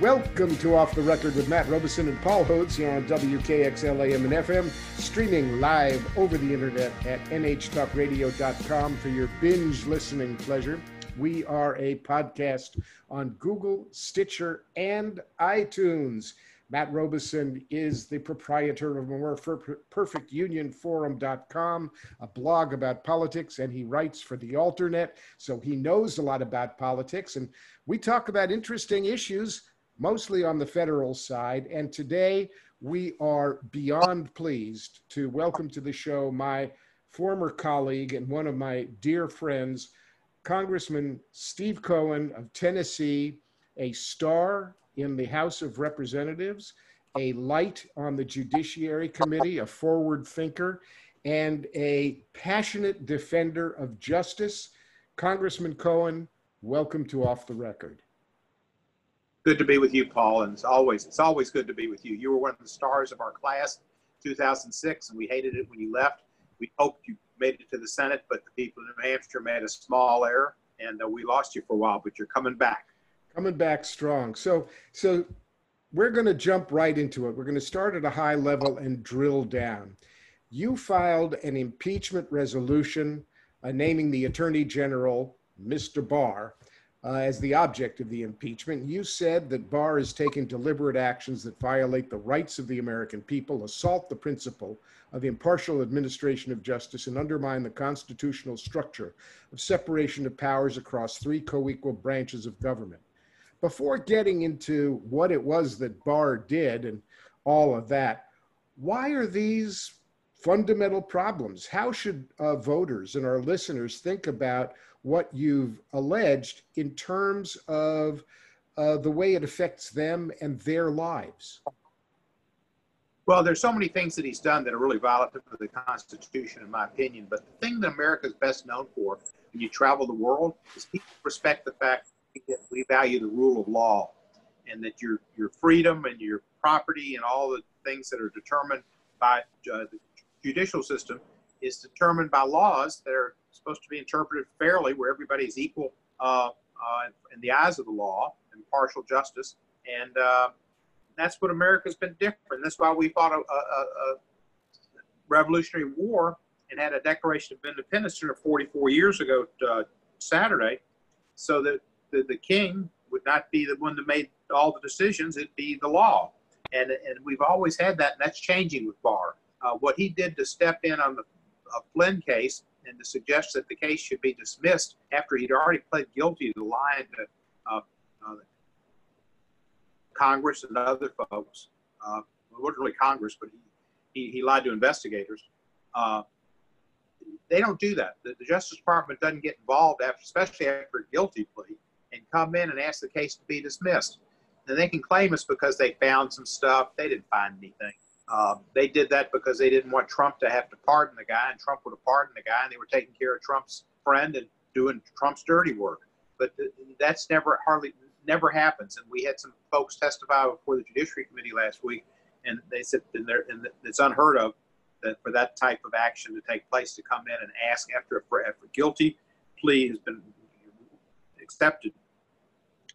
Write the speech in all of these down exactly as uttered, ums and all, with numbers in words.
Welcome to Off the Record with Matt Robison and Paul Hodes here on W K X L A M and F M, streaming live over the internet at n h talk radio dot com for your binge listening pleasure. We are a podcast on Google, Stitcher, and iTunes. Matt Robison is the proprietor of More Perfect Union Forum dot com, a blog about politics, and he writes for The Alternet, so he knows a lot about politics. And we talk about interesting issues, mostly on the federal side. And today we are beyond pleased to welcome to the show my former colleague and one of my dear friends, Congressman Steve Cohen of Tennessee, a star in the House of Representatives, a light on the Judiciary Committee, a forward thinker, and a passionate defender of justice. Congressman Cohen, welcome to Off the Record. Good to be with you, Paul, and it's always, it's always good to be with you. You were one of the stars of our class in two thousand six, and we hated it when you left. We hoped you made it to the Senate, but the people in New Hampshire made a small error, and uh, we lost you for a while, but you're coming back. Coming back strong. So, so we're going to jump right into it. We're going to start at a high level and drill down. You filed an impeachment resolution uh, naming the Attorney General, Mister Barr, uh, as the object of the impeachment. You said that Barr is taking deliberate actions that violate the rights of the American people, assault the principle of impartial administration of justice, and undermine the constitutional structure of separation of powers across three co-equal branches of government. Before getting into what it was that Barr did and all of that, why are these fundamental problems? How should uh, voters and our listeners think about what you've alleged in terms of uh, the way it affects them and their lives? Well, there's so many things that he's done that are really violative of the Constitution, in my opinion. But the thing that America is best known for when you travel the world is people respect the fact that we value the rule of law, and that your your freedom and your property and all the things that are determined by uh, the judicial system is determined by laws that are supposed to be interpreted fairly, where everybody is equal uh, uh, in the eyes of the law and impartial justice. And uh, that's what America's been different. That's why we fought a, a, a revolutionary war and had a Declaration of Independence forty-four years ago uh, Saturday, so that The, the king would not be the one that made all the decisions. It'd be the law. And and we've always had that, and that's changing with Barr. Uh, what he did to step in on the uh, Flynn case and to suggest that the case should be dismissed after he'd already pled guilty to lying to uh, uh, Congress and other folks. Uh, it wasn't really Congress, but he, he, he lied to investigators. Uh, they don't do that. The, the Justice Department doesn't get involved, after, especially after a guilty plea, and come in and ask the case to be dismissed. And they can claim it's because they found some stuff. They didn't find anything. Um, they did that because they didn't want Trump to have to pardon the guy, and Trump would have pardoned the guy, and they were taking care of Trump's friend and doing Trump's dirty work. But th- that's never hardly never happens. And we had some folks testify before the Judiciary Committee last week, and they said and and it's unheard of that for that type of action to take place, to come in and ask after a, after a guilty plea has been accepted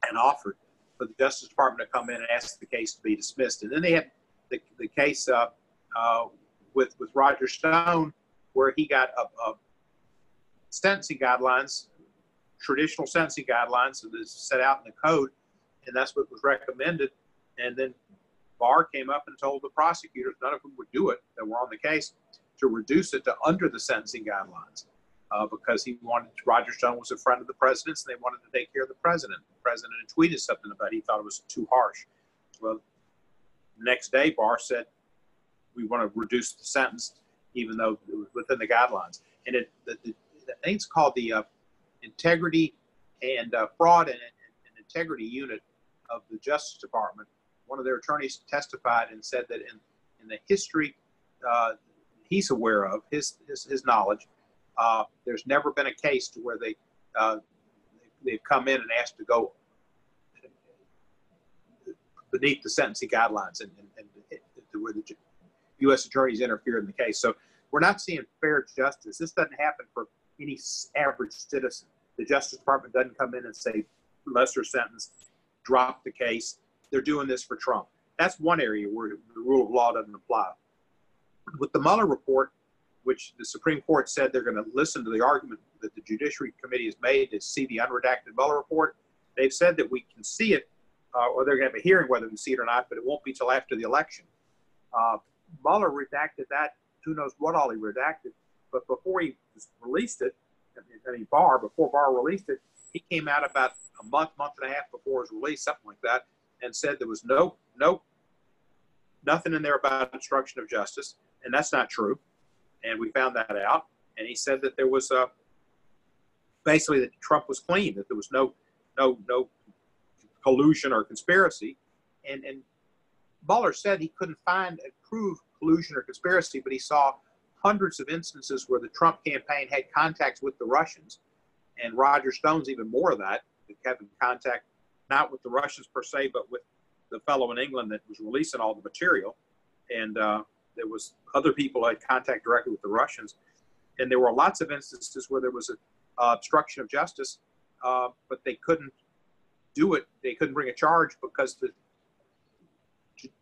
and offered, for the Justice Department to come in and ask the case to be dismissed. And then they had the, the case uh, uh, with with Roger Stone, where he got a, a sentencing guidelines, traditional sentencing guidelines that is set out in the code, and that's what was recommended. And then Barr came up and told the prosecutors, none of them would do it, that were on the case, to reduce it to under the sentencing guidelines. Uh, because he wanted, Roger Stone was a friend of the president's, and they wanted to take care of the president. The president had tweeted something about it. He thought it was too harsh. Well, the next day, Barr said, we want to reduce the sentence, even though it was within the guidelines. And it, the, the, I think it's called the uh, Integrity and uh, Fraud and, and Integrity Unit of the Justice Department. One of their attorneys testified and said that in, in the history uh, he's aware of, his, his, his knowledge, Uh, there's never been a case to where they, uh, they've come in and asked to go beneath the sentencing guidelines, and, and, and it, where the U S attorneys interfere in the case. So we're not seeing fair justice. This doesn't happen for any average citizen. The Justice Department doesn't come in and say lesser sentence, drop the case, they're doing this for Trump. That's one area where the rule of law doesn't apply. With the Mueller report, which the Supreme Court said they're going to listen to the argument that the Judiciary Committee has made to see the unredacted Mueller report, they've said that we can see it, uh, or they're going to have a hearing whether we see it or not, but it won't be till after the election. Uh, Mueller redacted that. Who knows what all he redacted? But before he released it, I mean, Barr, before Barr released it, he came out about a month, month and a half before his release, something like that, and said there was no, no, nothing in there about obstruction of justice, and that's not true. And we found that out. And he said that there was uh, basically that Trump was clean, that there was no, no, no collusion or conspiracy. And and Mueller said he couldn't find and prove collusion or conspiracy, but he saw hundreds of instances where the Trump campaign had contacts with the Russians. And Roger Stone's even more of that, having contact not with the Russians per se, but with the fellow in England that was releasing all the material. And uh, there was other people had contact directly with the Russians. And there were lots of instances where there was a, uh, obstruction of justice, uh, but they couldn't do it. They couldn't bring a charge because the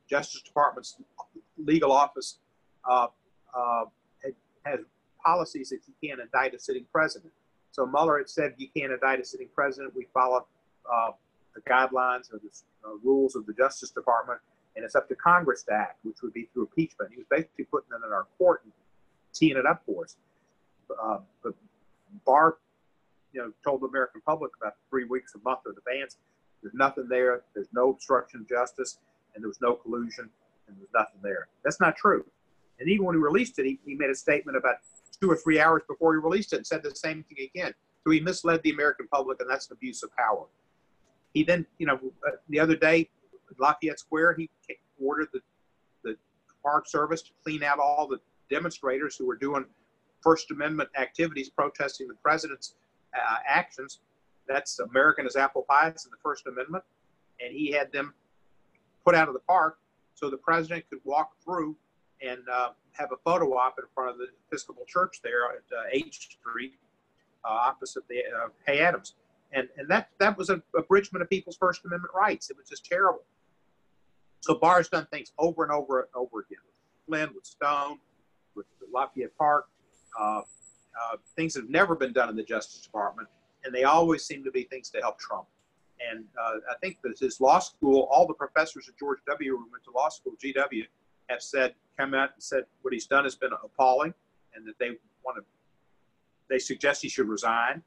Justice Department's legal office uh, uh, had, has policies that you can't indict a sitting president. So Mueller had said you can't indict a sitting president. We follow uh, the guidelines or the uh, rules of the Justice Department, and it's up to Congress to act, which would be through impeachment. He was basically putting it in our court and teeing it up for us. Uh, but Barr, you know, told the American public about three weeks, a month in advance, there's nothing there. There's no obstruction of justice, and there was no collusion, and there's nothing there. That's not true. And even when he released it, he, he made a statement about two or three hours before he released it and said the same thing again. So he misled the American public, and that's an abuse of power. He then, you know, uh, the other day, Lafayette Square, he ordered the, the Park Service to clean out all the demonstrators who were doing First Amendment activities, protesting the president's uh, actions. That's American as apple pie. It's in the First Amendment. And he had them put out of the park so the president could walk through and uh, have a photo op in front of the Episcopal Church there at uh, H Street, uh, opposite the uh, Hay Adams. And and that, that was an abridgment of people's First Amendment rights. It was just terrible. So Barr's done things over and over and over again. Flynn, with Stone, with Lafayette Park, uh, uh, things that have never been done in the Justice Department, and they always seem to be things to help Trump. And uh, I think that his law school, all the professors at George W. who went to law school, G W, have said, come out and said what he's done has been appalling, and that they want to, they suggest he should resign.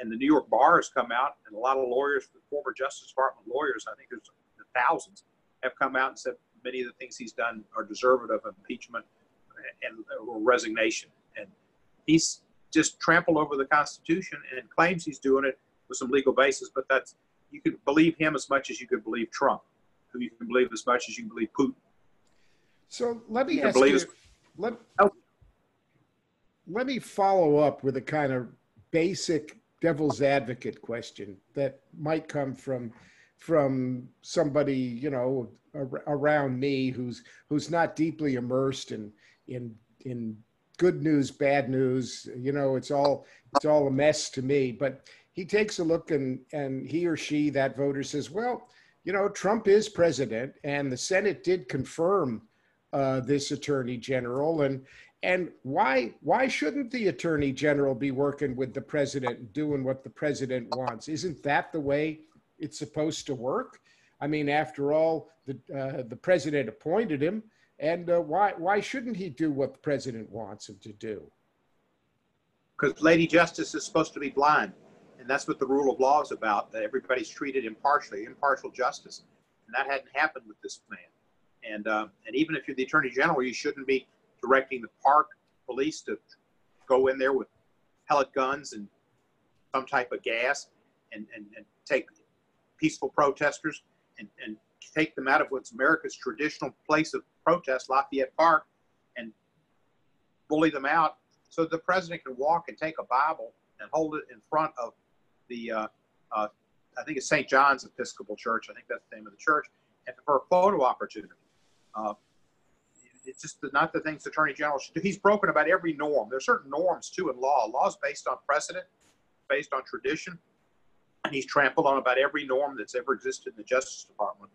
And the New York Bar has come out, and a lot of lawyers, the former Justice Department lawyers, I think there's thousands, have come out and said many of the things he's done are deserving of impeachment and, and or resignation. And he's just trampled over the Constitution and claims he's doing it with some legal basis, but that's, you can believe him as much as you could believe Trump, who you can believe as much as you can believe Putin. So let me you ask you, let, let me follow up with a kind of basic devil's advocate question that might come from from somebody, you know, ar around me who's who's not deeply immersed in in in good news, bad news. You know, it's all it's all a mess to me. But he takes a look and and he or she, that voter, says, well, you know, Trump is president, and the Senate did confirm uh, this attorney general, and and why why shouldn't the attorney general be working with the president, doing what the president wants? Isn't that the way it's supposed to work? I mean, after all, the uh, the president appointed him, and uh, why why shouldn't he do what the president wants him to do? Because Lady Justice is supposed to be blind. And that's what the rule of law is about, that everybody's treated impartially, impartial justice. And that hadn't happened with this man. And uh, and even if you're the attorney general, you shouldn't be directing the park police to go in there with pellet guns and some type of gas and, and, and take peaceful protesters and, and take them out of what's America's traditional place of protest, Lafayette Park, and bully them out so the president can walk and take a Bible and hold it in front of the, uh, uh, I think it's Saint John's Episcopal Church, I think that's the name of the church, and for a photo opportunity. Uh, it's just not the things the attorney general should do. He's broken about every norm. There are certain norms, too, in law. Law's based on precedent, based on tradition, and he's trampled on about every norm that's ever existed in the Justice Department.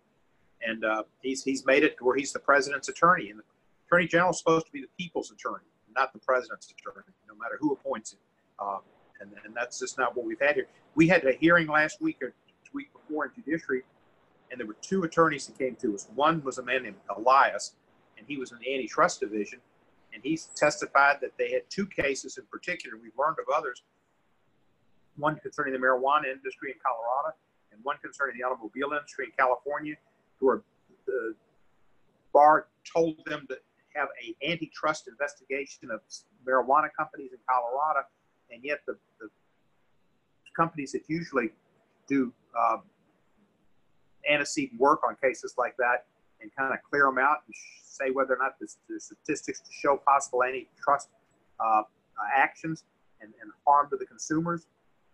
And uh, he's he's made it to where he's the president's attorney. And the attorney general is supposed to be the people's attorney, not the president's attorney, no matter who appoints him. Um, and, and that's just not what we've had here. We had a hearing last week or the week before in judiciary, and there were two attorneys that came to us. One was a man named Elias, and he was in the antitrust division. And he testified that they had two cases in particular. We've learned of others, one concerning the marijuana industry in Colorado and one concerning the automobile industry in California, where the Barr told them to have an antitrust investigation of marijuana companies in Colorado. And yet the, the companies that usually do um, antecedent work on cases like that and kind of clear them out and say whether or not there's, there's statistics to show possible antitrust uh, actions and, and harm to the consumers,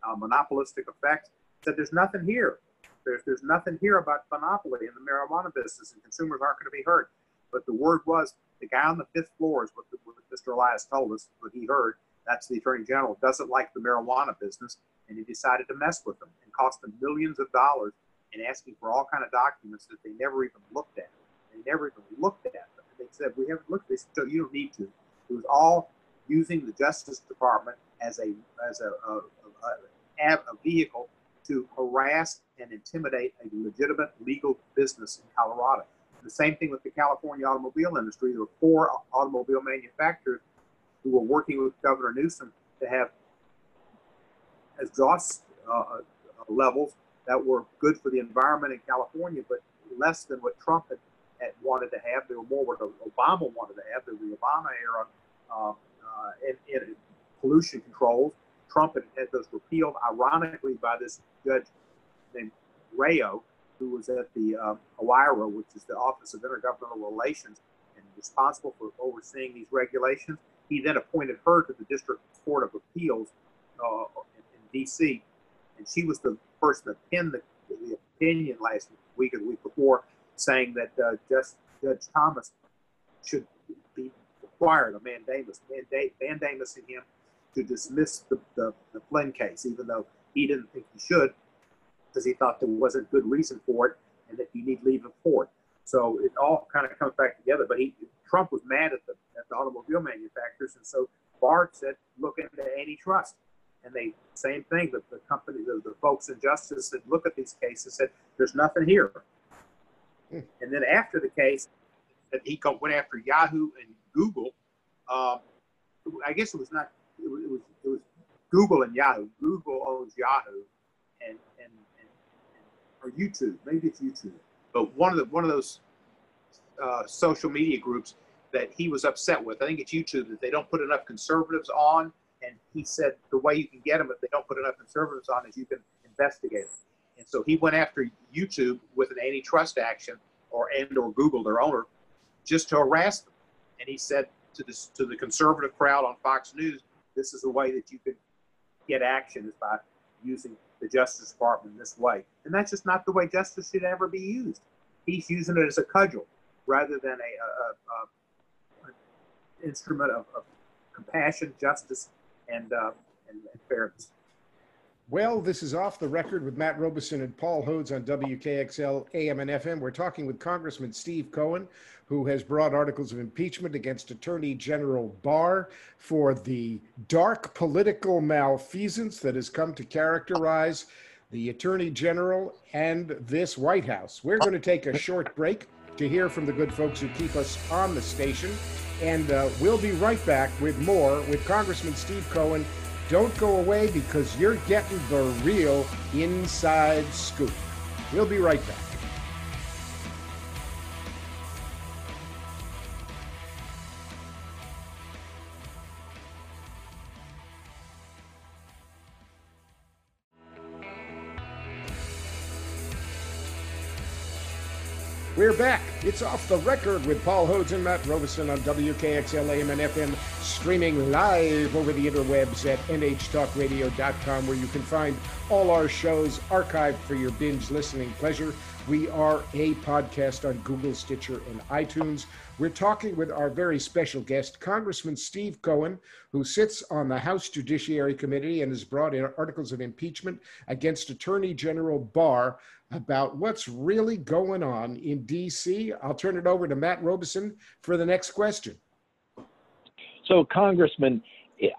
uh, monopolistic effects, that there's nothing here. There's, there's nothing here about monopoly in the marijuana business, and consumers aren't going to be hurt. But the word was, the guy on the fifth floor is what, the, what Mister Elias told us, what he heard. That's the attorney general, doesn't like the marijuana business, and he decided to mess with them and cost them millions of dollars and asking for all kind of documents that they never even looked at. They never even looked at them. They said, we haven't looked at this, so you don't need to. It was all using the Justice Department as a as a, a, a, a vehicle to harass and intimidate a legitimate legal business in Colorado. The same thing with the California automobile industry. There were four automobile manufacturers who were working with Governor Newsom to have exhaust uh, levels that were good for the environment in California, but less than what Trump had, had wanted to have. There were more what Obama wanted to have. There was the Obama era uh, uh, in, in pollution controls. Trump had, had those repealed, ironically, by this judge named Rayo, who was at the uh, OIRA, which is the Office of Intergovernmental Relations, and responsible for overseeing these regulations. He then appointed her to the District Court of Appeals uh, in, in D C, and she was the person that penned the, the opinion last week or the week before, saying that uh, just Judge Thomas should be required, a mandamus, mandamus in him, to dismiss the, the, the Flynn case, even though he didn't think he should, because he thought there wasn't good reason for it and that you need leave of court. So it all kind of comes back together. But he, Trump was mad at the, at the automobile manufacturers, and so Barr said, look into antitrust. And they, same thing, the, the company, the, the folks in justice that look at these cases said, there's nothing here. Hmm. And then after the case, that he went after Yahoo and Google. Um, I guess it was not, it was, it was, it was Google and Yahoo. Google owns Yahoo and, and, and, and or YouTube, maybe it's YouTube. But one of the, one of those uh, social media groups that he was upset with, I think it's YouTube, that they don't put enough conservatives on. And he said the way you can get them if they don't put enough conservatives on is you can investigate them. And so he went after YouTube with an antitrust action, or and or Google, their owner, just to harass them. And he said to this, to the conservative crowd on Fox News, this is the way that you can get action, is by using the Justice Department this way. And that's just not the way justice should ever be used. He's using it as a cudgel rather than a, a, a, a instrument of, of compassion, justice, And, uh, and, and fairness. Well, this is Off the Record with Matt Robison and Paul Hodes on W K X L A M and F M. We're talking with Congressman Steve Cohen, who has brought articles of impeachment against Attorney General Barr for the dark political malfeasance that has come to characterize the Attorney General and this White House. We're going to take a short break to hear from the good folks who keep us on the station. And uh, we'll be right back with more with Congressman Steve Cohen. Don't go away, because you're getting the real inside scoop. We'll be right back. We're back. It's Off the Record with Paul Hodes and Matt Robison on W K X L A M and F M, streaming live over the interwebs at N H talk radio dot com, where you can find all our shows archived for your binge listening pleasure. We are a podcast on Google, Stitcher, and iTunes. We're talking with our very special guest, Congressman Steve Cohen, who sits on the House Judiciary Committee and has brought in articles of impeachment against Attorney General Barr about what's really going on in D C. I'll turn it over to Matt Robison for the next question. So, Congressman,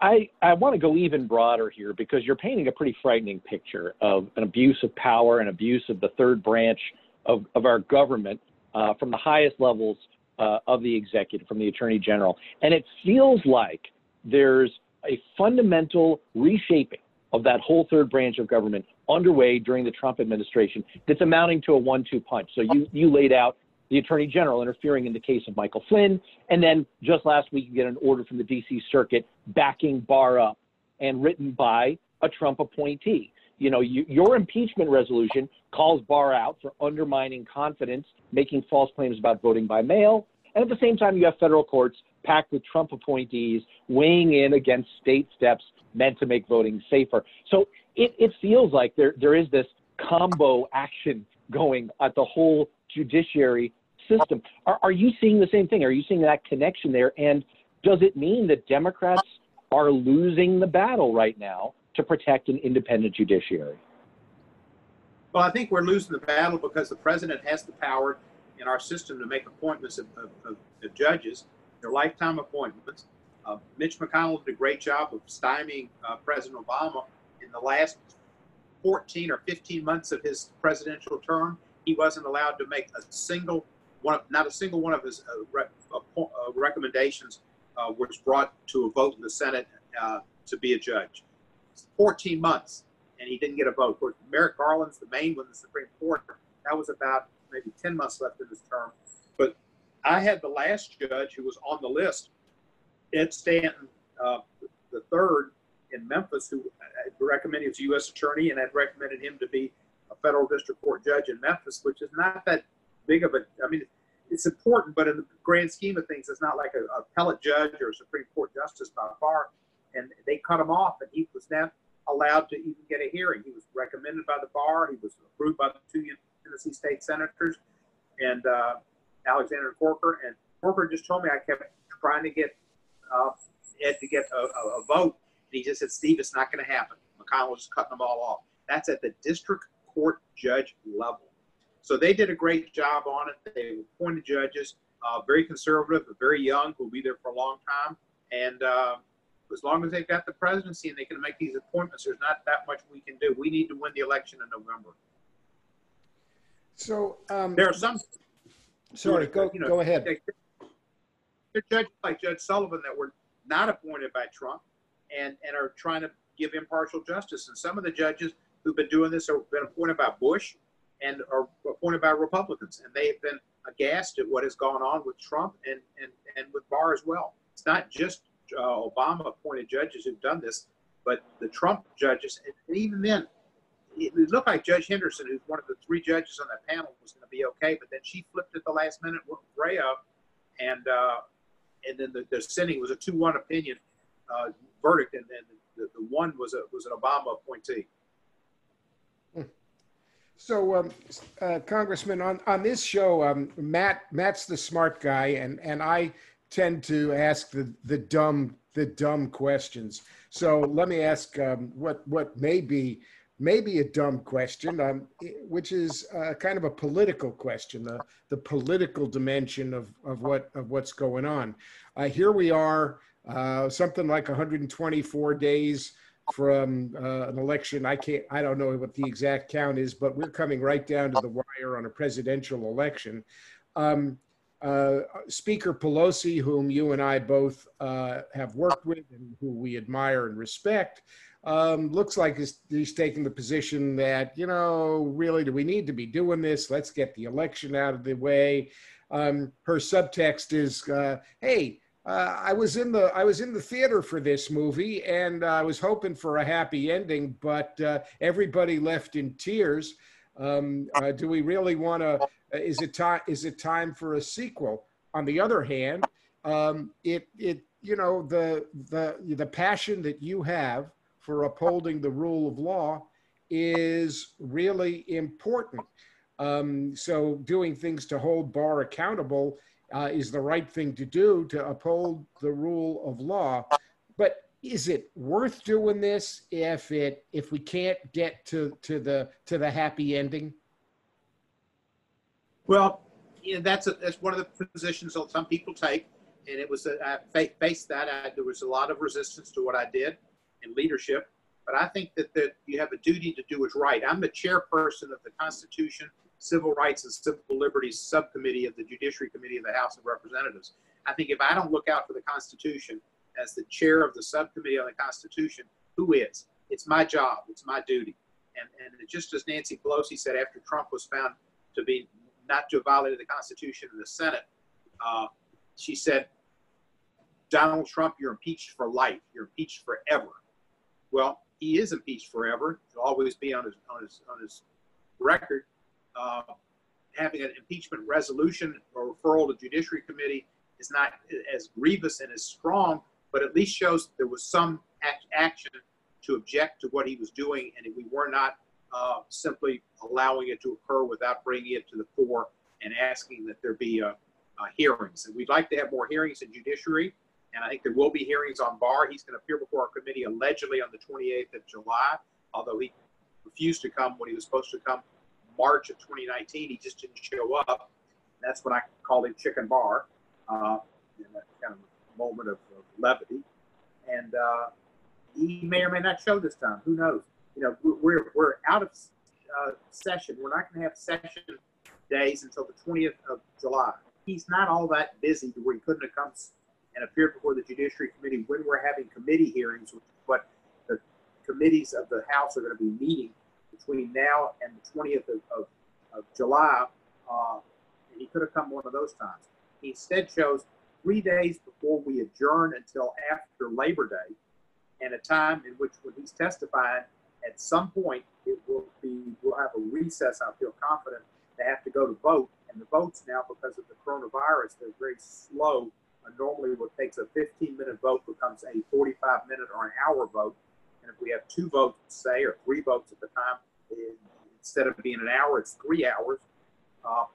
I, I want to go even broader here, because you're painting a pretty frightening picture of an abuse of power and abuse of the third branch of, of our government, uh, from the highest levels uh, of the executive, from the Attorney General. And it feels like there's a fundamental reshaping of that whole third branch of government underway during the Trump administration that's amounting to a one two punch. So you, you laid out the Attorney General interfering in the case of Michael Flynn. And then just last week, you get an order from the D C Circuit backing Barr up, and written by a Trump appointee. You know, you, your impeachment resolution calls Barr out for undermining confidence, making false claims about voting by mail. And at the same time, you have federal courts packed with Trump appointees weighing in against state steps meant to make voting safer. So it, it feels like there there is this combo action going at the whole judiciary system. Are, are you seeing the same thing? Are you seeing that connection there? And does it mean that Democrats are losing the battle right now to protect an independent judiciary? Well, I think we're losing the battle because the president has the power in our system to make appointments of, of, of, of judges, their lifetime appointments. Uh, Mitch McConnell did a great job of stymieing uh, President Obama in the last fourteen or fifteen months of his presidential term. He wasn't allowed to make a single one, not a single one of his uh, re- uh, recommendations uh, was brought to a vote in the Senate uh, to be a judge. fourteen months, and he didn't get a vote. Of course, Merrick Garland's the main one, the Supreme Court, that was about maybe ten months left in his term. But I had the last judge who was on the list, Ed Stanton uh, the third in Memphis, who I recommended as U S attorney, and I'd recommended him to be a federal district court judge in Memphis, which is not that big of a, I mean, it's important, but in the grand scheme of things, it's not like a, a appellate judge or a Supreme Court justice by far. And they cut him off, and he was not allowed to even get a hearing. He was recommended by the bar. He was approved by the two Tennessee state senators and uh, Alexander Corker. And Corker just told me, I kept trying to get uh, Ed to get a, a, a vote. And he just said, Steve, it's not going to happen. McConnell was just cutting them all off. That's at the district court judge level. So they did a great job on it. They appointed judges, uh, very conservative, but very young, who will be there for a long time. And uh, as long as they've got the presidency and they can make these appointments, there's not that much we can do. We need to win the election in November. So um, there are some. Sorry, go, you know, go ahead. They're judges like Judge Sullivan that were not appointed by Trump and, and are trying to give impartial justice. And some of the judges who've been doing this have been appointed by Bush and are appointed by Republicans. And they have been aghast at what has gone on with Trump and, and, and with Barr as well. It's not just uh, Obama-appointed judges who've done this, but the Trump judges. And even then, it looked like Judge Henderson, who's one of the three judges on that panel, was going to be okay. But then she flipped at the last minute, went Ray up, and, uh, and then the, the sending was a two one opinion uh, verdict. And then the, the one was, a, was an Obama appointee. So, um, uh, Congressman, on, on this show, um, Matt Matt's the smart guy, and, and I tend to ask the, the dumb the dumb questions. So let me ask um, what what may be maybe a dumb question, um, which is uh, kind of a political question, the the political dimension of of what of what's going on. Uh, here we are, uh, something like one hundred twenty-four days from uh, an election. I can't, I don't know what the exact count is, but we're coming right down to the wire on a presidential election. Um, uh, Speaker Pelosi, whom you and I both uh, have worked with and who we admire and respect, um, looks like he's, he's taking the position that, you know, really, do we need to be doing this? Let's get the election out of the way. Um, her subtext is, uh, hey, Uh, I was in the I was in the theater for this movie, and uh, I was hoping for a happy ending, but uh, everybody left in tears. Um, uh, do we really want to, uh, is it time, is it time for a sequel? On the other hand, um, it, it, you know, the, the, the passion that you have for upholding the rule of law is really important. Um, so doing things to hold Barr accountable uh, is the right thing to do to uphold the rule of law. But is it worth doing this if it if we can't get to to the to the happy ending? Well, you know, that's a, that's one of the positions that some people take, and it was a, I faced that. I, there was a lot of resistance to what I did in leadership, but I think that that you have a duty to do what's right. I'm the chairperson of the Constitution, Civil Rights, and Civil Liberties Subcommittee of the Judiciary Committee of the House of Representatives. I think if I don't look out for the Constitution as the chair of the subcommittee on the Constitution, who is? It's my job, it's my duty. And, and just as Nancy Pelosi said after Trump was found to be not to have violated the Constitution in the Senate, uh, she said, Donald Trump, you're impeached for life, you're impeached forever. Well, he is impeached forever, it'll always be on his, on his, on his record. Uh, having an impeachment resolution or referral to Judiciary Committee is not as grievous and as strong, but at least shows there was some act, action to object to what he was doing, and we were not uh, simply allowing it to occur without bringing it to the fore and asking that there be uh, uh, hearings. And we'd like to have more hearings in judiciary, and I think there will be hearings on Barr. He's going to appear before our committee allegedly on the twenty-eighth of July, although he refused to come when he was supposed to come March of twenty nineteen. He just didn't show up. That's when I called him Chicken Barr, uh, in that kind of moment of, of levity, and uh, he may or may not show this time. Who knows? You know, we're we're out of uh, session. We're not going to have session days until the twentieth of July. He's not all that busy to where he couldn't have come and appeared before the Judiciary Committee when we're having committee hearings, which is what the committees of the House are going to be meeting between now and the twentieth of, of, of July. Uh, and he could have come one of those times. He instead chose three days before we adjourn until after Labor Day, and a time in which when he's testifying, at some point it will be, we'll have a recess, I feel confident, they have to go to vote, and the votes now, because of the coronavirus, they're very slow. And normally what takes a fifteen minute vote becomes a forty-five minute or an hour vote, and if we have two votes, say, or three votes at the time, it, instead of being an hour, it's three hours, uh,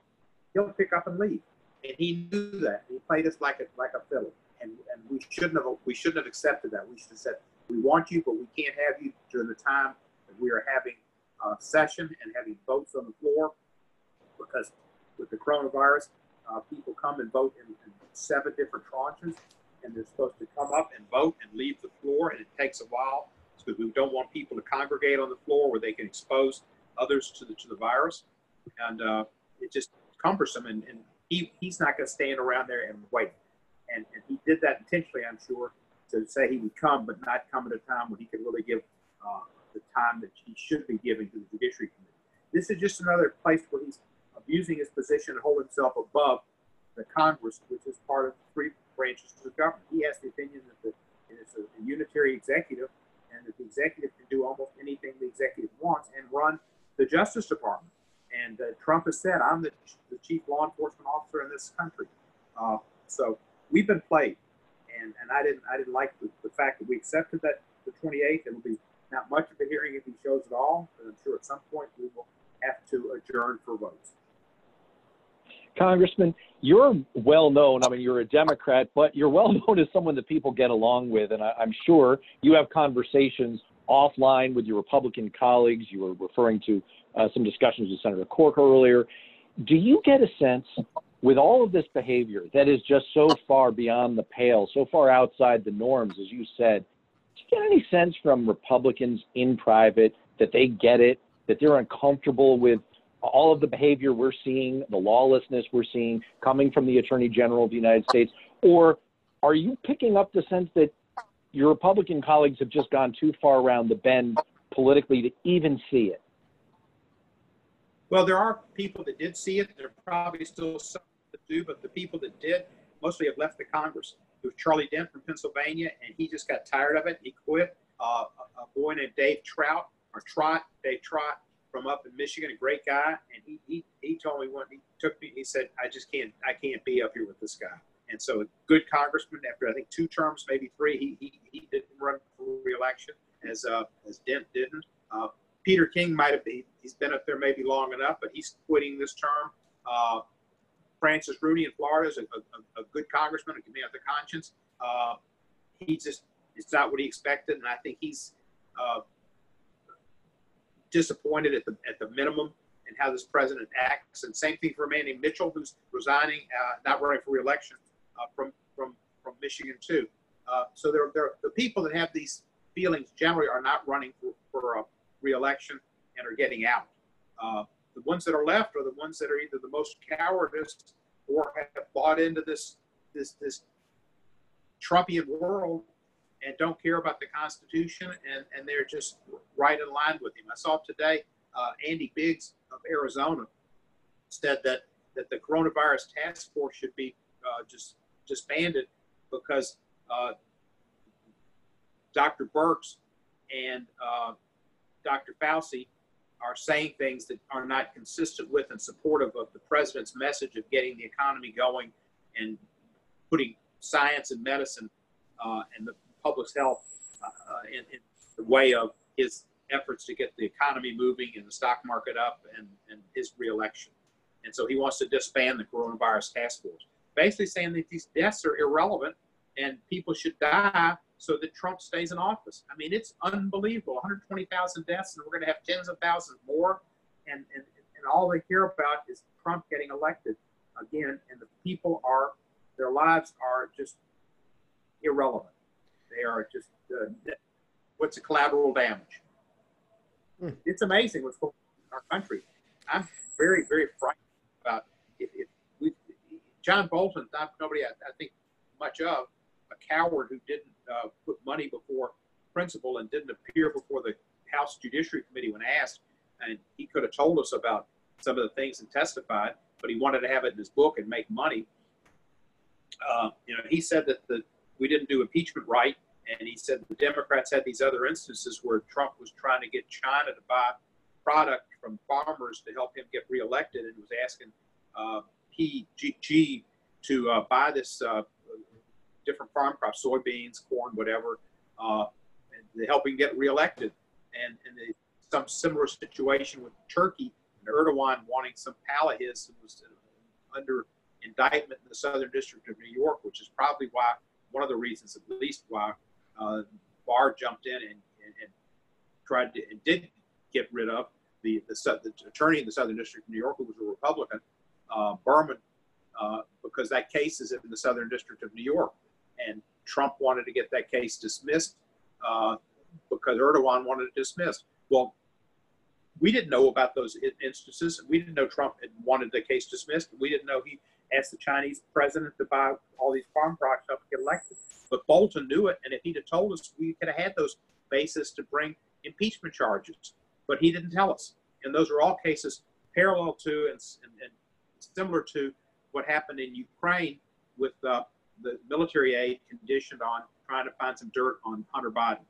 he'll pick up and leave. And he knew that. He played us like a like a fiddle, and and we shouldn't have we shouldn't have accepted that. We should have said we want you, but we can't have you during the time that we are having a session and having votes on the floor, because with the coronavirus, uh, people come and vote in, in seven different tranches, and they're supposed to come up and vote and leave the floor, and it takes a while because we don't want people to congregate on the floor where they can expose others to the to the virus, and uh, it's just cumbersome and. and He, he's not going to stand around there and wait. And, and he did that intentionally, I'm sure, to say he would come, but not come at a time when he could really give uh, the time that he should be giving to the Judiciary Committee. This is just another place where he's abusing his position to hold himself above the Congress, which is part of three branches of the government. He has the opinion that the, and it's a, a unitary executive, and that the executive can do almost anything the executive wants and run the Justice Department. And uh, Trump has said, I'm the, ch the chief law enforcement officer in this country. Uh, so we've been played. And, and I didn't I didn't like the, the fact that we accepted that the twenty-eighth. It'll be not much of a hearing if he shows at all. But I'm sure at some point we will have to adjourn for votes. Congressman, you're well known. I mean, you're a Democrat, but you're well known as someone that people get along with. And I, I'm sure you have conversations offline with your Republican colleagues. You were referring to uh, some discussions with Senator Corker earlier. Do you get a sense with all of this behavior that is just so far beyond the pale, so far outside the norms, as you said, do you get any sense from Republicans in private that they get it, that they're uncomfortable with all of the behavior we're seeing, the lawlessness we're seeing coming from the Attorney General of the United States? Or are you picking up the sense that your Republican colleagues have just gone too far around the bend politically to even see it? Well, there are people that did see it. There are probably still some that do, but the people that did mostly have left the Congress. It was Charlie Dent from Pennsylvania, and he just got tired of it. He quit. Uh, a boy named Dave Trout, or Trot, Dave Trot, from up in Michigan, a great guy. And he, he, he told me when he took me, he said, I just can't, I can't be up here with this guy. And so a good congressman after, I think, two terms, maybe three, he he, he didn't run for re-election as, uh, as Dent didn't. Uh, Peter King might have been, he's been up there maybe long enough, but he's quitting this term. Uh, Francis Rooney in Florida is a, a, a good congressman, a man of the conscience. Uh, he just, it's not what he expected, and I think he's uh, disappointed at the at the minimum in how this president acts. And same thing for Manny Mitchell, who's resigning, uh, not running for re-election uh, from from from Michigan too. Uh, so there, there, the people that have these feelings generally are not running for, for a re-election and are getting out. Uh, the ones that are left are the ones that are either the most cowardice or have bought into this this this Trumpian world and don't care about the Constitution, and, and they're just right in line with him. I saw today uh, Andy Biggs of Arizona said that, that the coronavirus task force should be uh, just disbanded because uh, Doctor Birx and uh, Doctor Fauci are saying things that are not consistent with and supportive of the president's message of getting the economy going and putting science and medicine uh, and the public's health uh, in, in the way of his efforts to get the economy moving and the stock market up and, and his reelection. And so he wants to disband the coronavirus task force, basically saying that these deaths are irrelevant and people should die so that Trump stays in office. I mean, it's unbelievable, one hundred twenty thousand deaths, and we're going to have tens of thousands more. And, and, and all they care about is Trump getting elected again. And the people are, their lives are just irrelevant. They are just, uh, what's the collateral damage? Hmm. It's amazing what's going on in our country. I'm very, very frightened about if, if we, John Bolton's not nobody I, I think much of, a coward who didn't uh, put money before principle and didn't appear before the House Judiciary Committee when asked. And he could have told us about some of the things and testified, but he wanted to have it in his book and make money. Uh, you know, he said that the, we didn't do impeachment right, and he said the Democrats had these other instances where Trump was trying to get China to buy product from farmers to help him get reelected, and was asking uh, P G G to uh, buy this uh, different farm crops, soybeans, corn, whatever, uh, and helping get reelected. And, and the, some similar situation with Turkey and Erdogan wanting some pal of his who was under indictment in the Southern District of New York, which is probably why. One of the reasons, at least, why uh, Barr jumped in and, and, and tried to and did get rid of the, the the attorney in the Southern District of New York, who was a Republican, uh, Berman, uh, because that case is in the Southern District of New York, and Trump wanted to get that case dismissed uh, because Erdogan wanted it dismissed. Well, we didn't know about those instances. We didn't know Trump had wanted the case dismissed. We didn't know he asked the Chinese president to buy all these farm products up and get elected. But Bolton knew it, and if he'd have told us, we could have had those bases to bring impeachment charges. But he didn't tell us. And those are all cases parallel to and, and, and similar to what happened in Ukraine with uh, the military aid conditioned on trying to find some dirt on Hunter Biden.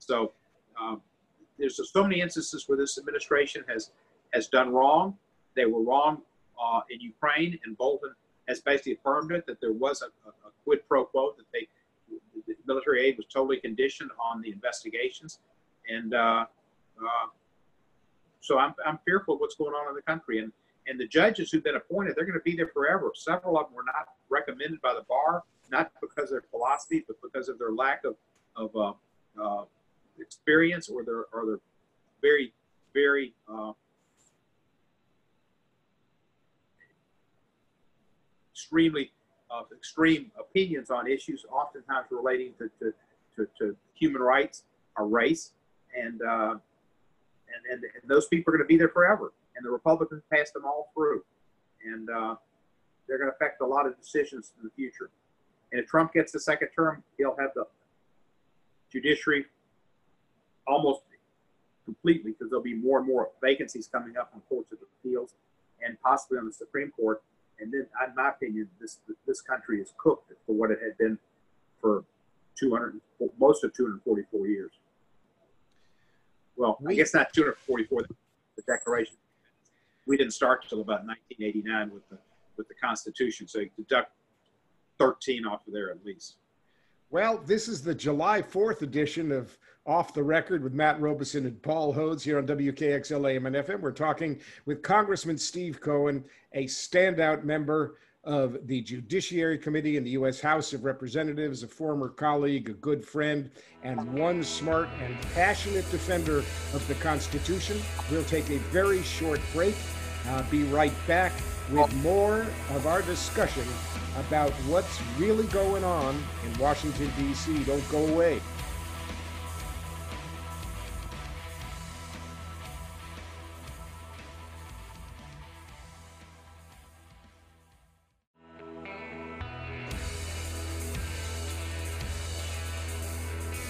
So um, there's so many instances where this administration has, has done wrong. They were wrong Uh, in Ukraine, and Bolton has basically affirmed it, that there was a, a, a quid pro quo, that they, the military aid was totally conditioned on the investigations. And uh, uh, so I'm, I'm fearful of what's going on in the country. And, and the judges who've been appointed, they're going to be there forever. Several of them were not recommended by the bar, not because of their philosophy, but because of their lack of, of uh, uh, experience or their, or their very, very... Uh, extremely uh, extreme opinions on issues, oftentimes relating to to, to, to human rights or race, and, uh, and and and those people are going to be there forever. And the Republicans passed them all through, and uh, they're going to affect a lot of decisions in the future. And if Trump gets the second term, he'll have the judiciary almost completely, because there'll be more and more vacancies coming up on courts of appeals and possibly on the Supreme Court. And then, in my opinion, this this country is cooked for what it had been for two hundred, most of two hundred forty-four years. Well, we, I guess not two hundred forty-four, the Declaration. We didn't start till about nineteen eighty-nine with the with the Constitution, so you deduct thirteen off of there at least. Well, this is the July fourth edition of Off the Record with Matt Robison and Paul Hodes here on W K X L A M and F M. We're talking with Congressman Steve Cohen, a standout member of the Judiciary Committee in the U S House of Representatives, a former colleague, a good friend, and one smart and passionate defender of the Constitution. We'll take a very short break. Uh, be right back with more of our discussion about what's really going on in Washington, D C. Don't go away.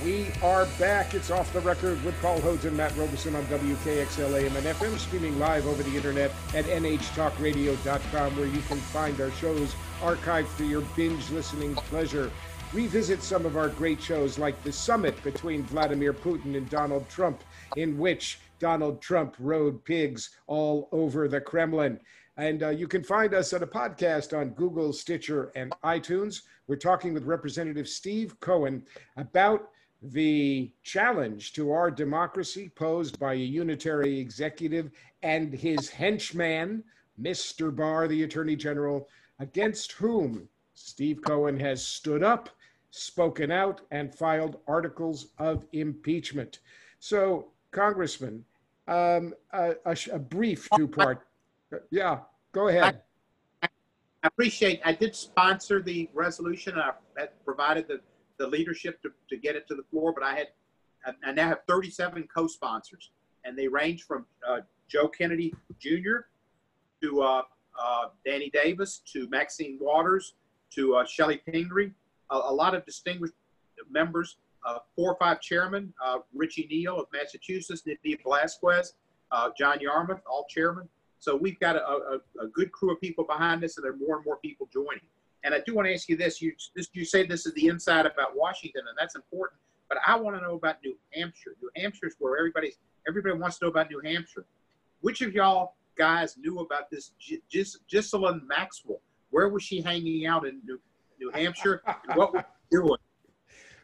We are back. It's Off the Record with Paul Hodes and Matt Robison on W K X L A M and F M, streaming live over the internet at n h talk radio dot com, where you can find our shows archived for your binge listening pleasure. Revisit some of our great shows, like The Summit Between Vladimir Putin and Donald Trump, in which Donald Trump rode pigs all over the Kremlin. And uh, you can find us on a podcast on Google, Stitcher, and iTunes. We're talking with Representative Steve Cohen about the challenge to our democracy posed by a unitary executive and his henchman, Mister Barr, the Attorney General, against whom Steve Cohen has stood up, spoken out, and filed articles of impeachment. So, Congressman, um, a, a, a brief two-part. Yeah, go ahead. I, I appreciate, I did sponsor the resolution. I had provided the the leadership to, to get it to the floor, but I had, I now have thirty-seven co-sponsors, and they range from uh, Joe Kennedy Junior to uh, uh, Danny Davis, to Maxine Waters, to uh, Shelley Pingree, a, a lot of distinguished members, uh, four or five chairmen, uh, Richie Neal of Massachusetts, Nydia Velasquez, uh, John Yarmouth, all chairmen. So we've got a, a, a good crew of people behind this, and there are more and more people joining. And I do want to ask you this. You, this, you say this is the inside about Washington, and that's important, but I want to know about New Hampshire. New Hampshire is where everybody's, everybody wants to know about New Hampshire. Which of y'all guys knew about this Ghislaine Maxwell? Where was she hanging out in New, New Hampshire? And what was she doing?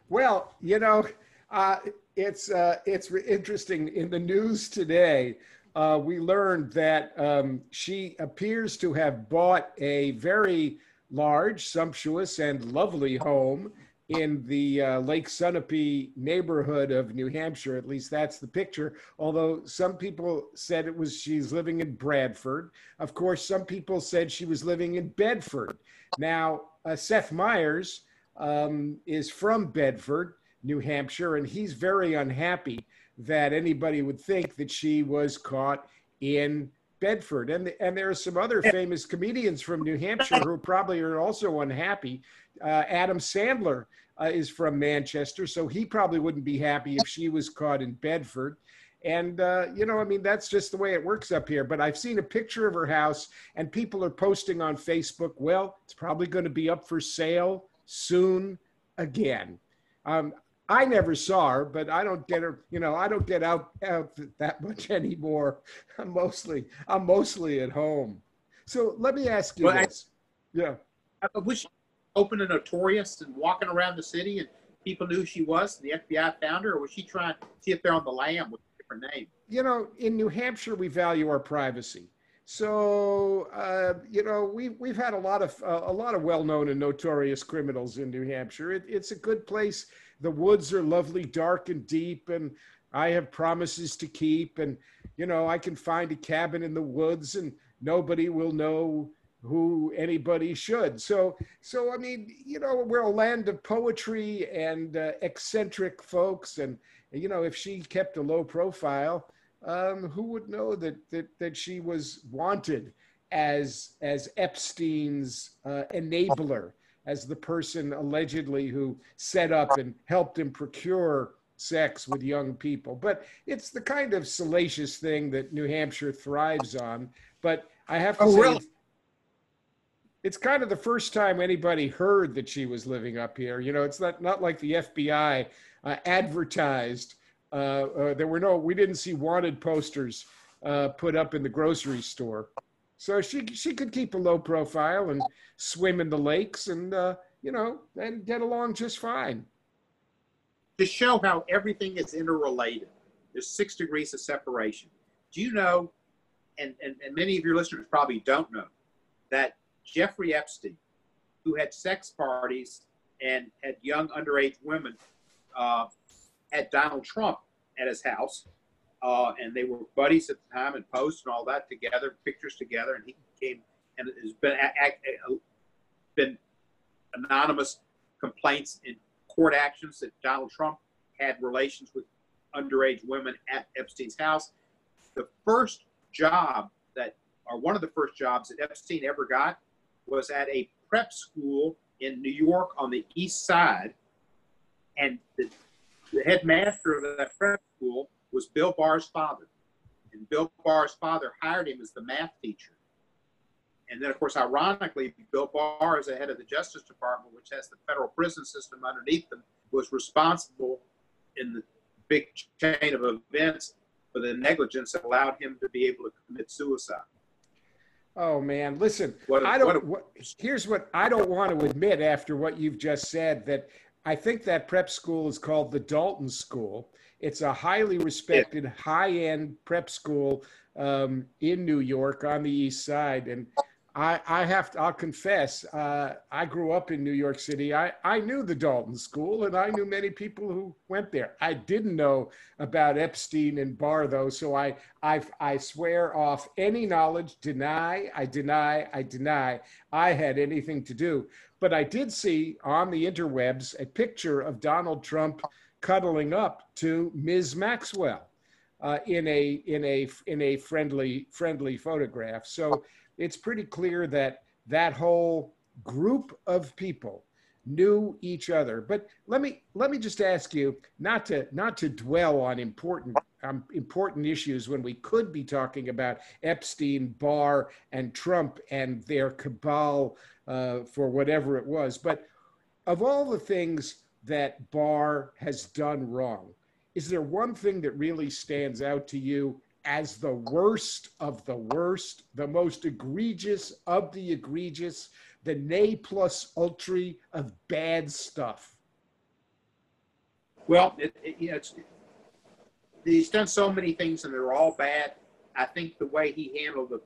Well, you know, uh, it's, uh, it's interesting. In the news today, uh, we learned that um, she appears to have bought a very large, sumptuous, and lovely home in the uh, Lake Sunapee neighborhood of New Hampshire. At least that's the picture. Although some people said it was she's living in Bradford. Of course, some people said she was living in Bedford. Now, uh, Seth Meyers um, is from Bedford, New Hampshire, and he's very unhappy that anybody would think that she was caught in Bedford. And, and there are some other famous comedians from New Hampshire who probably are also unhappy. Uh, Adam Sandler uh, is from Manchester, so he probably wouldn't be happy if she was caught in Bedford. And, uh, you know, I mean, that's just the way it works up here. But I've seen a picture of her house, and people are posting on Facebook, well, it's probably going to be up for sale soon again. Um, I never saw her, but I don't get her, you know, I don't get out, out that much anymore. I'm mostly, I'm mostly at home. So let me ask you well, this. I, yeah. I wish she was open and notorious and walking around the city and people knew who she was, and the F B I found her, or was she trying to see if they're on the lam with a different name? You know, in New Hampshire, we value our privacy. So, uh, you know, we, we've had a lot of, uh, a lot of well-known and notorious criminals in New Hampshire. It, it's a good place. The woods are lovely, dark and deep, and I have promises to keep. And, you know, I can find a cabin in the woods and nobody will know who anybody should. So, so I mean, you know, we're a land of poetry and uh, eccentric folks. And, you know, if she kept a low profile, um, who would know that, that, that she was wanted as, as Epstein's uh, enabler, as the person allegedly who set up and helped him procure sex with young people. But it's the kind of salacious thing that New Hampshire thrives on. But I have to oh, say, really? it's, it's kind of the first time anybody heard that she was living up here. You know, it's not, not like the F B I uh, advertised. Uh, uh, there were no, we didn't see wanted posters uh, put up in the grocery store. So she she could keep a low profile and swim in the lakes and, uh, you know, and get along just fine. To show how everything is interrelated, there's six degrees of separation. Do you know, and, and, and many of your listeners probably don't know, that Jeffrey Epstein, who had sex parties and had young underage women uh, at Donald Trump at his house, uh, and they were buddies at the time and posts and all that together, pictures together, and he came and has been, a, a, been anonymous complaints in court actions that Donald Trump had relations with underage women at Epstein's house. The first job that, or one of the first jobs that Epstein ever got was at a prep school in New York on the East Side, and the, the headmaster of that prep school was Bill Barr's father, and Bill Barr's father hired him as the math teacher. And then, of course, ironically, Bill Barr is the head of the Justice Department, which has the federal prison system underneath them, was responsible in the big chain of events for the negligence that allowed him to be able to commit suicide. Oh man, listen, what a, I don't, what a, what, here's what I don't want to admit after what you've just said, that I think that prep school is called the Dalton School. It's a highly respected, high-end prep school um, in New York on the East Side. And I, I have to, I'll confess, uh, I grew up in New York City. I, I knew the Dalton School, and I knew many people who went there. I didn't know about Epstein and Barr, though, so I, I, I swear off any knowledge, deny, I deny, I deny, I had anything to do. But I did see on the interwebs a picture of Donald Trump cuddling up to Miz Maxwell uh, in a in a in a friendly friendly photograph. So it's pretty clear that that whole group of people knew each other. But let me let me just ask you not to not to dwell on important um, important issues when we could be talking about Epstein, Barr, and Trump and their cabal uh, for whatever it was. But of all the things that Barr has done wrong, is there one thing that really stands out to you as the worst of the worst, the most egregious of the egregious, the ne plus ultra of bad stuff? Well, it, it, you know, it's, he's done so many things and they're all bad. I think the way he handled it,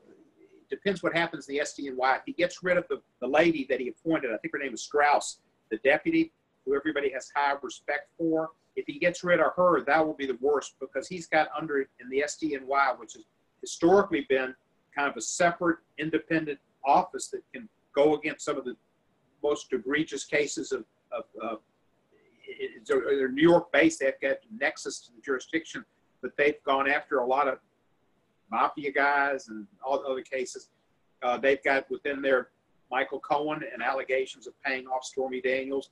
it depends what happens in the S D N Y. If he gets rid of the, the lady that he appointed, I think her name is Strauss, the deputy, who everybody has high respect for, if he gets rid of her, that will be the worst, because he's got under in the S D N Y, which has historically been kind of a separate, independent office that can go against some of the most egregious cases of, of, of they're New York-based, they've got nexus to the jurisdiction, but they've gone after a lot of mafia guys and all the other cases. Uh, they've got within their Michael Cohen and allegations of paying off Stormy Daniels,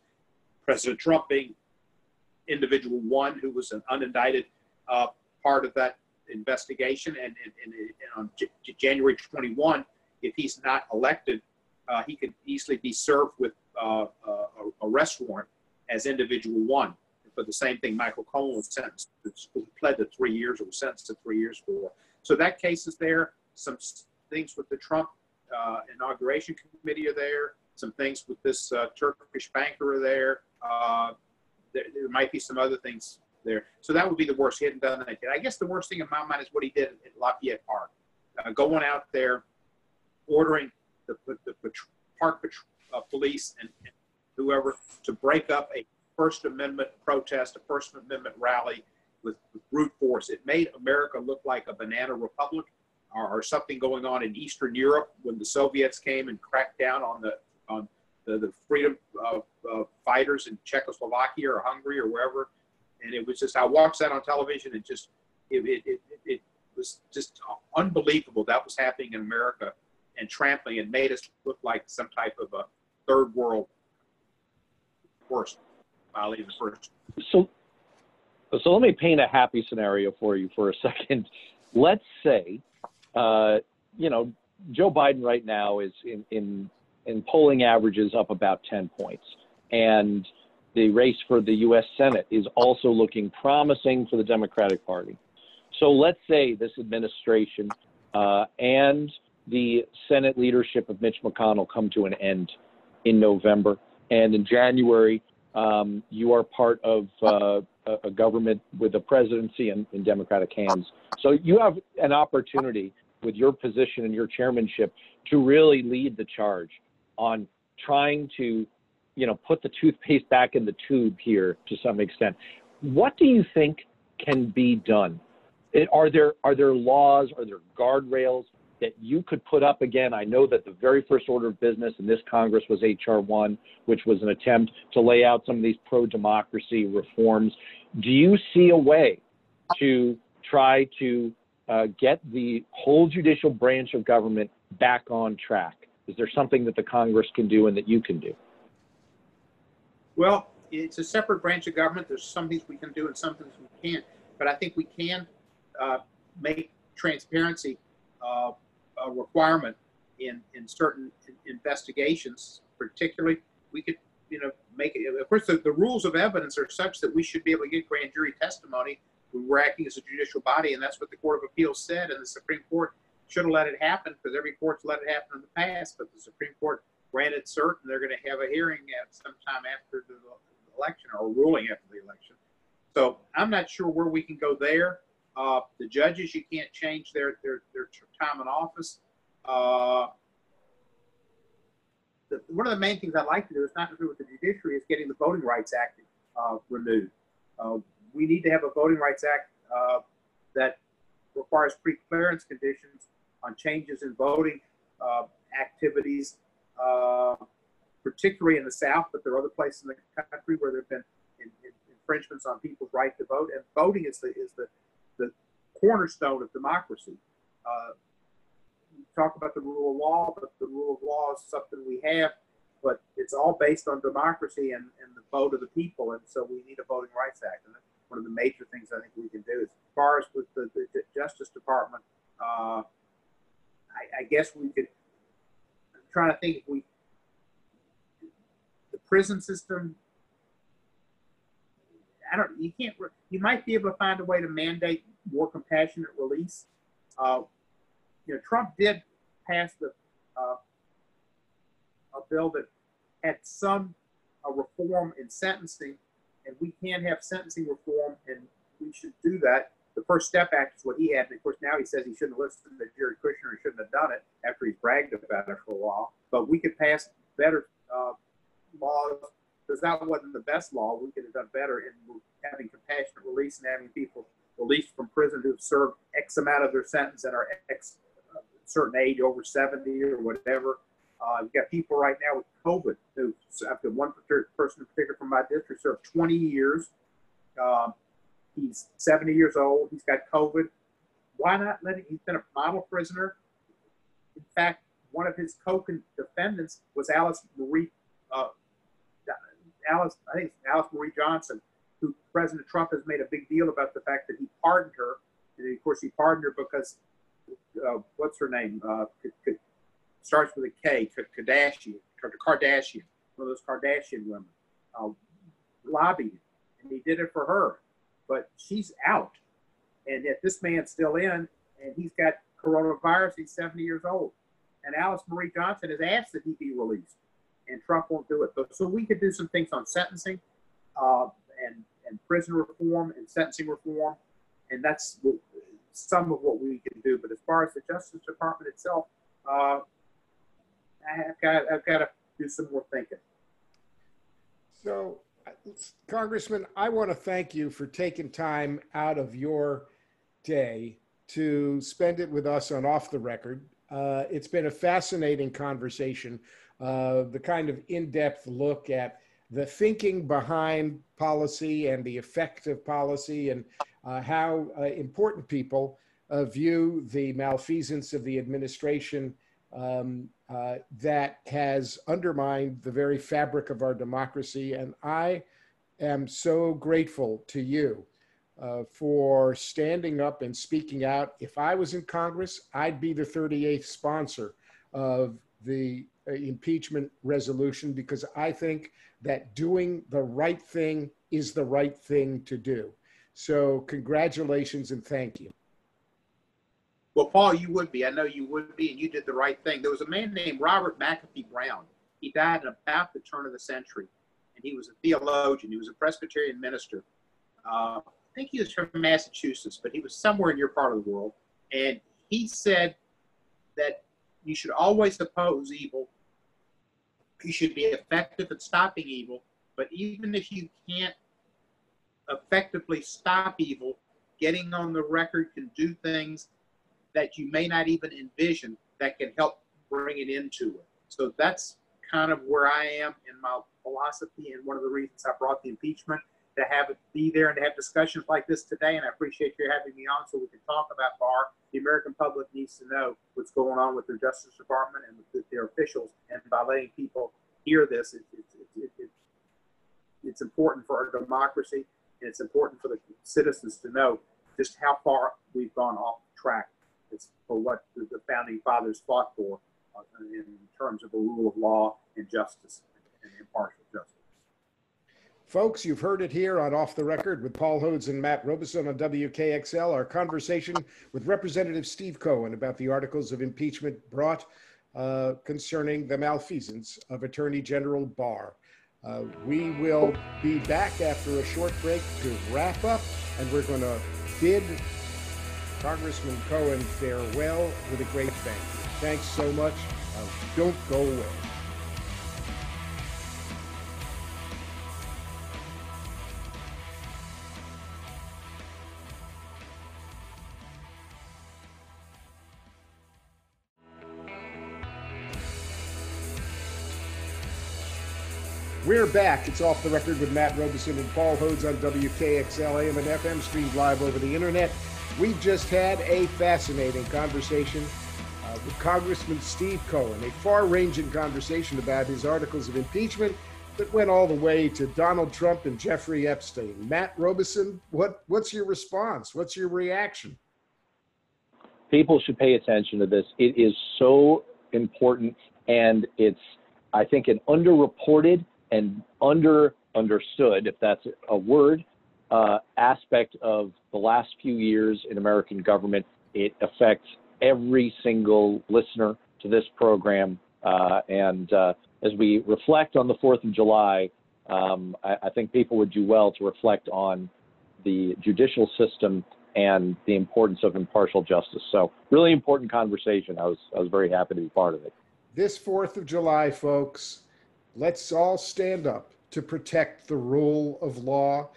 President Trump being individual one who was an unindicted uh, part of that investigation. And, and, and, and on J- January twenty-first, if he's not elected, uh, he could easily be served with uh, uh, arrest warrant as individual one. For the same thing, Michael Cohen was sentenced, pled to three years or was sentenced to three years for. So that case is there. Some things with the Trump uh, Inauguration Committee are there. Some things with this uh, Turkish banker there. Uh, there. There might be some other things there. So that would be the worst. He hadn't done that yet. I guess the worst thing in my mind is what he did at Lafayette Park. Uh, going out there, ordering the, the, the park uh, police and, and whoever to break up a First Amendment protest, a First Amendment rally with, with brute force. It made America look like a banana republic or, or something going on in Eastern Europe when the Soviets came and cracked down on the on the, the freedom of, of fighters in Czechoslovakia or Hungary or wherever. And it was just, I watched that on television and just, it, it, it, it was just unbelievable that was happening in America and trampling and made us look like some type of a third world worst, I'll leave the first. So, so let me paint a happy scenario for you for a second. Let's say, uh, you know, Joe Biden right now is in, in in polling averages up about ten points. And the race for the U S Senate is also looking promising for the Democratic Party. So let's say this administration uh, and the Senate leadership of Mitch McConnell come to an end in November. And in January, um, you are part of uh, a government with a presidency in, in Democratic hands. So you have an opportunity with your position and your chairmanship to really lead the charge on trying to, you know, put the toothpaste back in the tube here to some extent. What do you think can be done? It, are there are there laws, are there guardrails that you could put up again? I know that the very first order of business in this Congress was H R one, which was an attempt to lay out some of these pro-democracy reforms. Do you see a way to try to uh, get the whole judicial branch of government back on track? Is there something that the Congress can do and that you can do? Well, it's a separate branch of government. There's some things we can do and some things we can't. But I think we can uh, make transparency uh, a requirement in, in certain investigations, particularly. We could, you know, make it. Of course, the, the rules of evidence are such that we should be able to get grand jury testimony when we're acting as a judicial body, and that's what the Court of Appeals said, and the Supreme Court should have let it happen, because every court's let it happen in the past, but the Supreme Court granted cert, and they're going to have a hearing at sometime after the election, or a ruling after the election. So I'm not sure where we can go there. Uh, the judges, you can't change their their, their time in office. Uh, the, one of the main things I'd like to do is not to do with the judiciary, is getting the Voting Rights Act uh, renewed. Uh, we need to have a Voting Rights Act uh, that requires pre-clearance conditions on changes in voting uh, activities, uh, particularly in the South, but there are other places in the country where there have been in, in infringements on people's right to vote. And voting is the is the, the cornerstone of democracy. Uh, we talk about the rule of law, but the rule of law is something we have, but it's all based on democracy and, and the vote of the people. And so we need a Voting Rights Act. And that's one of the major things I think we can do. As far as with the, the Justice Department, uh, I, I guess we could, I'm trying to think if we, the prison system, I don't, you can't, you might be able to find a way to mandate more compassionate release. Uh, you know, Trump did pass the, uh, a bill that had some uh, reform in sentencing, and we can have sentencing reform, and we should do that. The First Step Act is what he had, and of course now he says he shouldn't listen to Jared Kushner, he shouldn't have done it after he's bragged about it for a while. But we could pass better uh, laws, because that wasn't the best law. We could have done better in having compassionate release and having people released from prison who have served X amount of their sentence and are X uh, certain age, over seventy or whatever. Uh, we've got people right now with COVID who, I've got one person in particular from my district, served twenty years. Um, he's seventy years old. He's got COVID. Why not let him? He's been a model prisoner. In fact, one of his co-defendants was Alice Marie, uh, Alice, I think Alice Marie Johnson, who President Trump has made a big deal about the fact that he pardoned her. And of course, he pardoned her because, uh, what's her name? Uh, could, could, starts with a K, Kardashian, Kardashian, one of those Kardashian women, uh, lobbied, and he did it for her. But she's out, and yet this man's still in, and he's got coronavirus, he's seventy years old. And Alice Marie Johnson has asked that he be released, and Trump won't do it. But, so we could do some things on sentencing uh, and, and prison reform and sentencing reform, and that's some of what we can do. But as far as the Justice Department itself, uh, I've got, I've got to do some more thinking. So, Congressman, I want to thank you for taking time out of your day to spend it with us on Off the Record. Uh, it's been a fascinating conversation, uh, the kind of in-depth look at the thinking behind policy and the effect of policy, and uh, how uh, important people uh, view the malfeasance of the administration Um, uh, that has undermined the very fabric of our democracy. And I am so grateful to you uh, for standing up and speaking out. If I was in Congress, I'd be the thirty-eighth sponsor of the uh, impeachment resolution, because I think that doing the right thing is the right thing to do. So congratulations and thank you. Well, Paul, you would be. I know you would be, and you did the right thing. There was a man named Robert McAfee Brown. He died at about the turn of the century, and he was a theologian. He was a Presbyterian minister. Uh, I think he was from Massachusetts, but he was somewhere in your part of the world. And he said that you should always oppose evil. You should be effective at stopping evil. But even if you can't effectively stop evil, getting on the record can do things that you may not even envision that can help bring it into it. So that's kind of where I am in my philosophy, and one of the reasons I brought the impeachment, to have it be there and to have discussions like this today. And I appreciate you having me on so we can talk about Barr. The American public needs to know what's going on with their Justice Department and with their officials. And by letting people hear this, it, it, it, it, it, it's important for our democracy, and it's important for the citizens to know just how far we've gone off track. It's for what the Founding Fathers fought for uh, in terms of a rule of law and justice and impartial justice. Folks, you've heard it here on Off the Record with Paul Hodes and Matt Robison on W K X L. Our conversation with Representative Steve Cohen about the articles of impeachment brought uh, concerning the malfeasance of Attorney General Barr. Uh, we will be back after a short break to wrap up, and we're going to bid Congressman Cohen farewell with a great thank you. Thanks so much. Uh, don't go away. We're back. It's Off the Record with Matt Robison and Paul Hodes on W K X L A M and F M, streamed live over the internet. We've just had a fascinating conversation uh, with Congressman Steve Cohen, a far-ranging conversation about his articles of impeachment that went all the way to Donald Trump and Jeffrey Epstein. Matt Robison, what, what's your response? What's your reaction? People should pay attention to this. It is so important, and it's, I think, an underreported and under understood, if that's a word, uh, aspect of the last few years in American government. It affects every single listener to this program. Uh, and uh, as we reflect on the fourth of July, um, I, I think people would do well to reflect on the judicial system and the importance of impartial justice. So really important conversation. I was, I was very happy to be part of it. This fourth of July, folks, let's all stand up to protect the rule of law.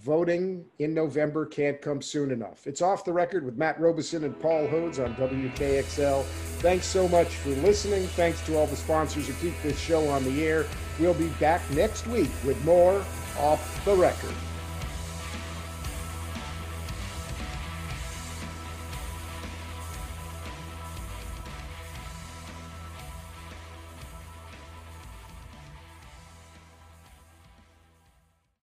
Voting in November can't come soon enough. It's Off the Record with Matt Robison and Paul Hodes on W K X L. Thanks so much for listening. Thanks to all the sponsors who keep this show on the air. We'll be back next week with more Off the Record.